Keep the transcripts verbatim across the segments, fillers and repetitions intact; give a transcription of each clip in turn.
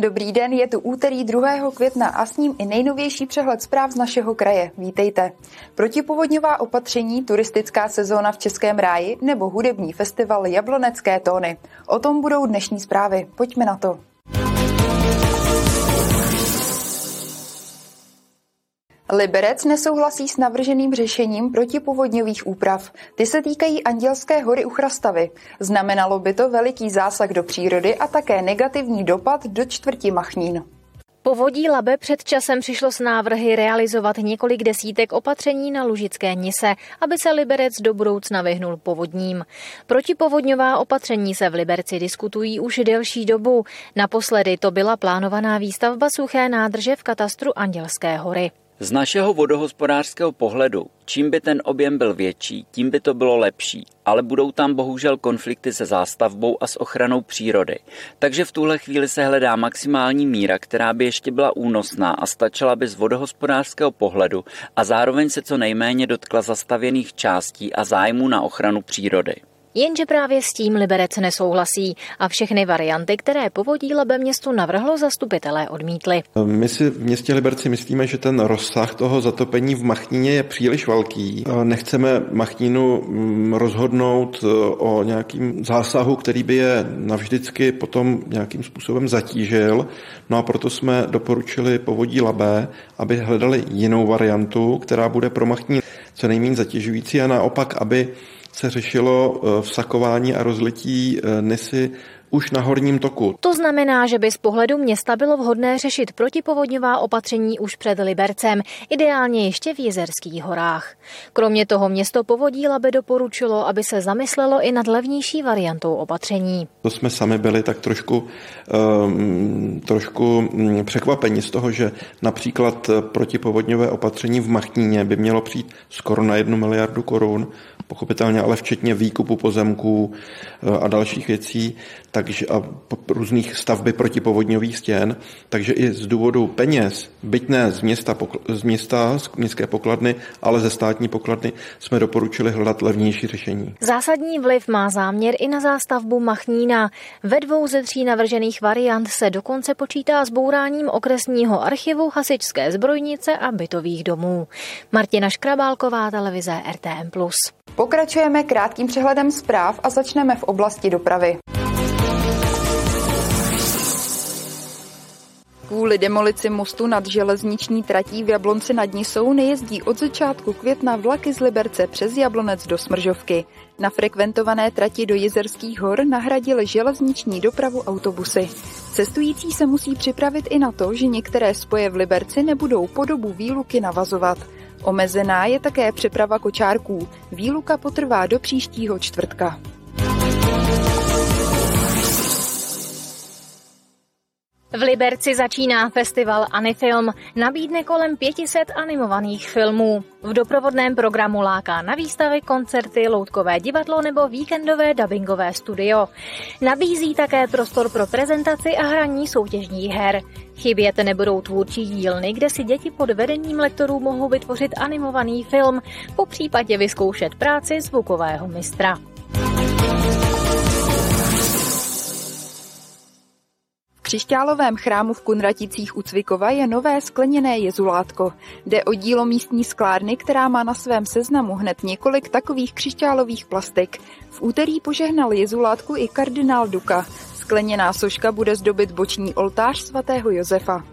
Dobrý den, je tu úterý druhého května a s ním i nejnovější přehled zpráv z našeho kraje. Vítejte. Protipovodňová opatření, turistická sezóna v Českém ráji nebo hudební festival Jablonecké tóny. O tom budou dnešní zprávy. Pojďme na to. Liberec nesouhlasí s navrženým řešením protipovodňových úprav. Ty se týkají Andělské hory u Chrastavy. Znamenalo by to veliký zásah do přírody a také negativní dopad do čtvrti Machnín. Povodí Labe před časem přišlo s návrhy realizovat několik desítek opatření na Lužické Nise, aby se Liberec do budoucna vyhnul povodním. Protipovodňová opatření se v Liberci diskutují už delší dobu. Naposledy to byla plánovaná výstavba suché nádrže v katastru Andělské hory. Z našeho vodohospodářského pohledu, čím by ten objem byl větší, tím by to bylo lepší, ale budou tam bohužel konflikty se zástavbou a s ochranou přírody. Takže v tuhle chvíli se hledá maximální míra, která by ještě byla únosná a stačila by z vodohospodářského pohledu a zároveň se co nejméně dotkla zastavěných částí a zájmu na ochranu přírody. Jenže právě s tím Liberec nesouhlasí a všechny varianty, které Povodí Labe městu navrhlo, zastupitelé odmítli. My si v městě Liberci myslíme, že ten rozsah toho zatopení v Machníně je příliš velký. Nechceme Machnínu rozhodnout o nějakým zásahu, který by je navždycky potom nějakým způsobem zatížil. No a proto jsme doporučili Povodí Labe, aby hledali jinou variantu, která bude pro Machnín co nejméně zatěžující a naopak, aby se řešilo vsakování a rozlití Nisy už na horním toku. To znamená, že by z pohledu města bylo vhodné řešit protipovodňová opatření už před Libercem, ideálně ještě v Jezerských horách. Kromě toho město Povodí Labe doporučilo, aby se zamyslelo i nad levnější variantou opatření. To jsme sami byli tak trošku, um, trošku překvapeni z toho, že například protipovodňové opatření v Machníně by mělo přijít skoro na jednu miliardu korun, pochopitelně ale včetně výkupu pozemků a dalších věcí, takže a různých stavby protipovodňových stěn, takže i z důvodu peněz, byť ne z města, z města, z městské pokladny, ale ze státní pokladny, jsme doporučili hledat levnější řešení. Zásadní vliv má záměr i na zástavbu Machnína. Ve dvou ze tří navržených variant se dokonce počítá s bouráním okresního archivu, hasičské zbrojnice a bytových domů. Martina Škrabálková, televize R T M plus. Pokračujeme krátkým přehledem zpráv a začneme v oblasti dopravy. Kvůli demolici mostu nad železniční tratí v Jablonci nad Nisou nejezdí od začátku května vlaky z Liberce přes Jablonec do Smržovky. Na frekventované trati do Jezerských hor nahradily železniční dopravu autobusy. Cestující se musí připravit i na to, že některé spoje v Liberci nebudou po dobu výluky navazovat. Omezená je také přeprava kočárků. Výluka potrvá do příštího čtvrtka. V Liberci začíná festival Anifilm. Nabídne kolem pět set animovaných filmů. V doprovodném programu láká na výstavy, koncerty, loutkové divadlo nebo víkendové dabingové studio. Nabízí také prostor pro prezentaci a hraní soutěžních her. Chybět nebudou tvůrčí dílny, kde si děti pod vedením lektorů mohou vytvořit animovaný film, popřípadě vyzkoušet práci zvukového mistra. V Křišťálovém chrámu v Kunraticích u Cvikova je nové skleněné jezulátko. Jde o dílo místní sklárny, která má na svém seznamu hned několik takových křišťálových plastik. V úterý požehnal jezulátku i kardinál Duka. Skleněná soška bude zdobit boční oltář svatého Josefa.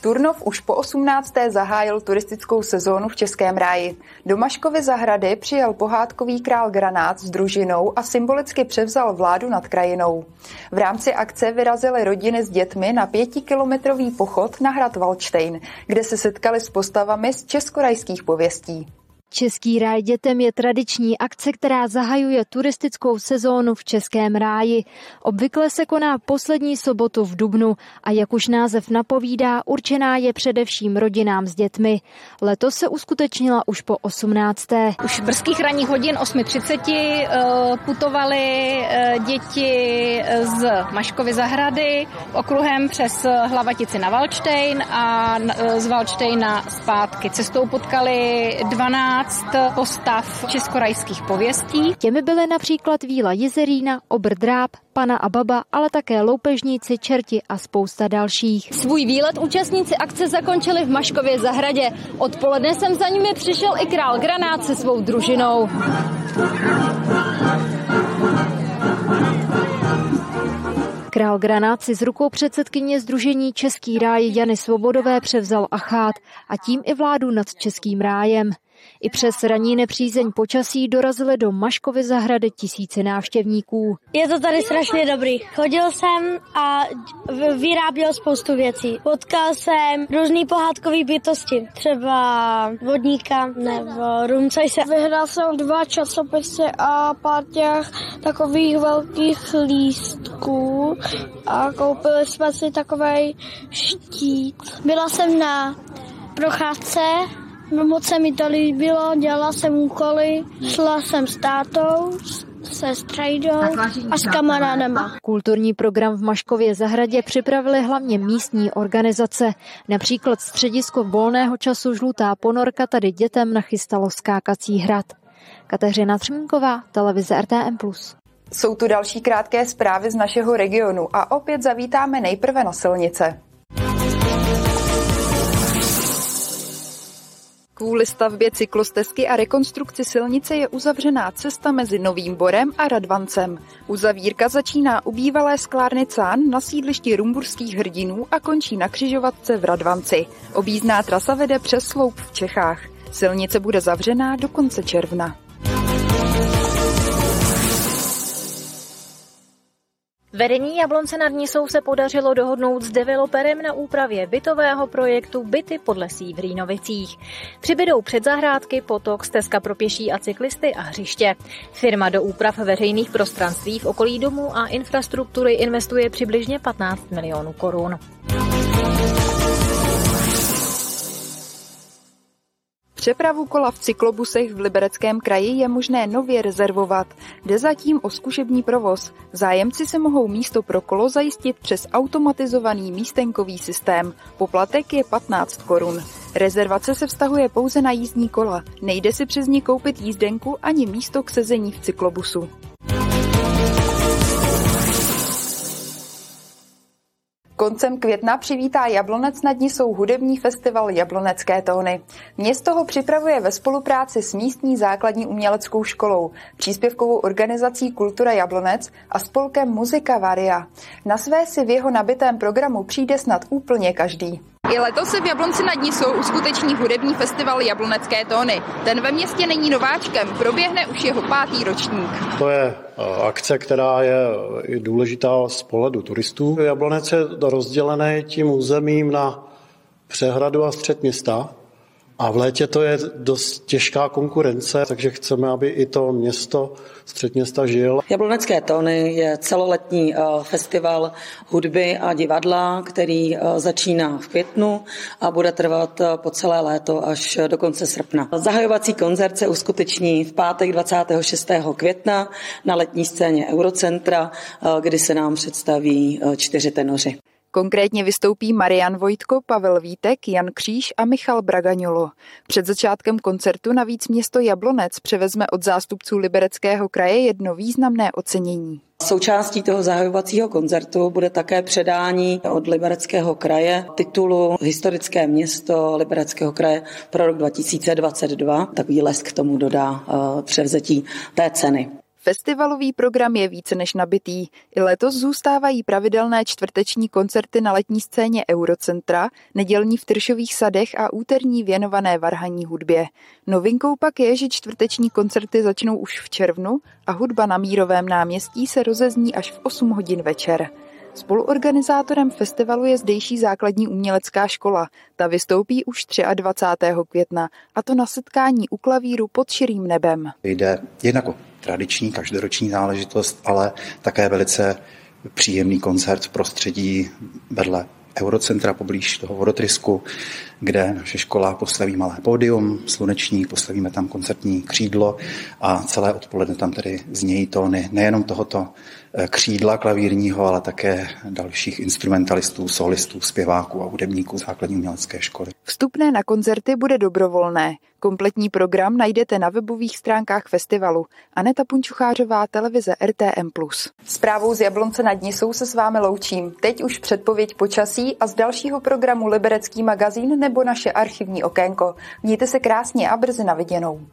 Turnov už po osmnácté zahájil turistickou sezónu v Českém ráji. Do Maškovy zahrady přijel pohádkový král Granát s družinou a symbolicky převzal vládu nad krajinou. V rámci akce vyrazily rodiny s dětmi na pětikilometrový pochod na hrad Valdštejn, kde se setkali s postavami z českorajských pověstí. Český ráj dětem je tradiční akce, která zahajuje turistickou sezónu v Českém ráji. Obvykle se koná poslední sobotu v dubnu a jak už název napovídá, určená je především rodinám s dětmi. Letos se uskutečnila už po osmnácté Už v brzkých ranních hodin osm třicet putovali děti z Maškovy zahrady okruhem přes Hlavatici na Valdštejn a z Valdštejna zpátky. Cestou potkali dvanáct patnáct postav českorajských pověstí. Těmi byly například Víla Jezerína, Obr Dráb, Pana a Baba, ale také loupežníci, čerti a spousta dalších. Svůj výlet účastníci akce zakončili v Maškově zahradě. Odpoledne jsem za nimi přišel i král Granát se svou družinou. Král Granát si z rukou předsedkyně sdružení Český ráj Jany Svobodové převzal achát a tím i vládu nad Českým rájem. I přes ranní nepřízeň počasí dorazily do Maškovy zahrady tisíce návštěvníků. Je to tady strašně dobrý. Chodil jsem a vyráběl spoustu věcí. Potkal jsem různý pohádkový bytosti, třeba vodníka nebo rumcajse. Vyhrál jsem dva časopisy a pár těch takových velkých lístků a koupili jsme si takovej štít. Byla jsem na procházce. Moc se mi to líbilo, dělala jsem úkoly, šla jsem s tátou, se strejdou a s kamarádama. Kulturní program v Maškově zahradě připravili hlavně místní organizace. Například středisko volného času Žlutá ponorka tady dětem nachystalo skákací hrad. Kateřina Třmínková, televize R T M plus. Jsou tu další krátké zprávy z našeho regionu a opět zavítáme nejprve na silnice. Kvůli stavbě cyklostezky a rekonstrukci silnice je uzavřená cesta mezi Novým Borem a Radvancem. Uzavírka začíná u bývalé sklárny Cán na sídlišti Rumburských hrdinů a končí na křižovatce v Radvanci. Objízdná trasa vede přes Sloup v Čechách. Silnice bude zavřená do konce června. Vedení Jablonce nad Nisou se podařilo dohodnout s developerem na úpravě bytového projektu Byty pod lesí v Rýnovicích. Přibydou předzahrádky, potok, stezka pro pěší a cyklisty a hřiště. Firma do úprav veřejných prostranství v okolí domů a infrastruktury investuje přibližně patnáct milionů korun. Přepravu kola v cyklobusech v Libereckém kraji je možné nově rezervovat. Jde zatím o zkušební provoz. Zájemci se mohou místo pro kolo zajistit přes automatizovaný místenkový systém. Poplatek je patnáct korun. Rezervace se vztahuje pouze na jízdní kola. Nejde si přes ně koupit jízdenku ani místo k sezení v cyklobusu. Koncem května přivítá Jablonec nad Nisou hudební festival Jablonecké tóny. Město ho připravuje ve spolupráci s místní základní uměleckou školou, příspěvkovou organizací Kultura Jablonec a spolkem Muzika Varia. Na své si v jeho nabitém programu přijde snad úplně každý. I letos se v Jablonci nad Nisou uskuteční hudební festival Jablonecké tóny. Ten ve městě není nováčkem, proběhne už jeho pátý ročník. To je akce, která je důležitá z pohledu turistů. Jablonec je rozdělený tím územím na přehradu a střed města a v létě to je dost těžká konkurence, takže chceme, aby i to město střed města žil. Jablonecké tóny je celoletní festival hudby a divadla, který začíná v květnu a bude trvat po celé léto až do konce srpna. Zahajovací koncert se uskuteční v pátek dvacátého šestého května na letní scéně Eurocentra, kdy se nám představí čtyři tenoři. Konkrétně vystoupí Marian Vojtko, Pavel Vítek, Jan Kříž a Michal Bragaňolo. Před začátkem koncertu navíc město Jablonec převezme od zástupců Libereckého kraje jedno významné ocenění. Součástí toho zahajovacího koncertu bude také předání od Libereckého kraje titulu Historické město Libereckého kraje pro rok dva tisíce dvacet dva. Takový lesk k tomu dodá převzetí té ceny. Festivalový program je více než nabitý. I letos zůstávají pravidelné čtvrteční koncerty na letní scéně Eurocentra, nedělní v Tršových sadech a úterní věnované varhanní hudbě. Novinkou pak je, že čtvrteční koncerty začnou už v červnu a hudba na Mírovém náměstí se rozezní až v osm hodin večer. Spoluorganizátorem festivalu je zdejší základní umělecká škola. Ta vystoupí už dvacátého třetího května, a to na setkání u klavíru pod širým nebem. Jde jednak o tradiční každoroční záležitost, ale také velice příjemný koncert v prostředí vedle Eurocentra poblíž toho vodotrysku, kde naše škola postaví malé pódium sluneční, postavíme tam koncertní křídlo a celé odpoledne tam tedy znějí tóny nejenom tohoto křídla klavírního, ale také dalších instrumentalistů, solistů, zpěváků a hudebníků základní umělecké školy. Vstupné na koncerty bude dobrovolné. Kompletní program najdete na webových stránkách festivalu. Aneta Punčuchářová, televize er té em plus. Zprávou z Jablonce nad Nisou se s vámi loučím. Teď už předpověď počasí a z dalšího programu Liberecký magazín nebo naše archivní okénko. Mějte se krásně a brzy na viděnou.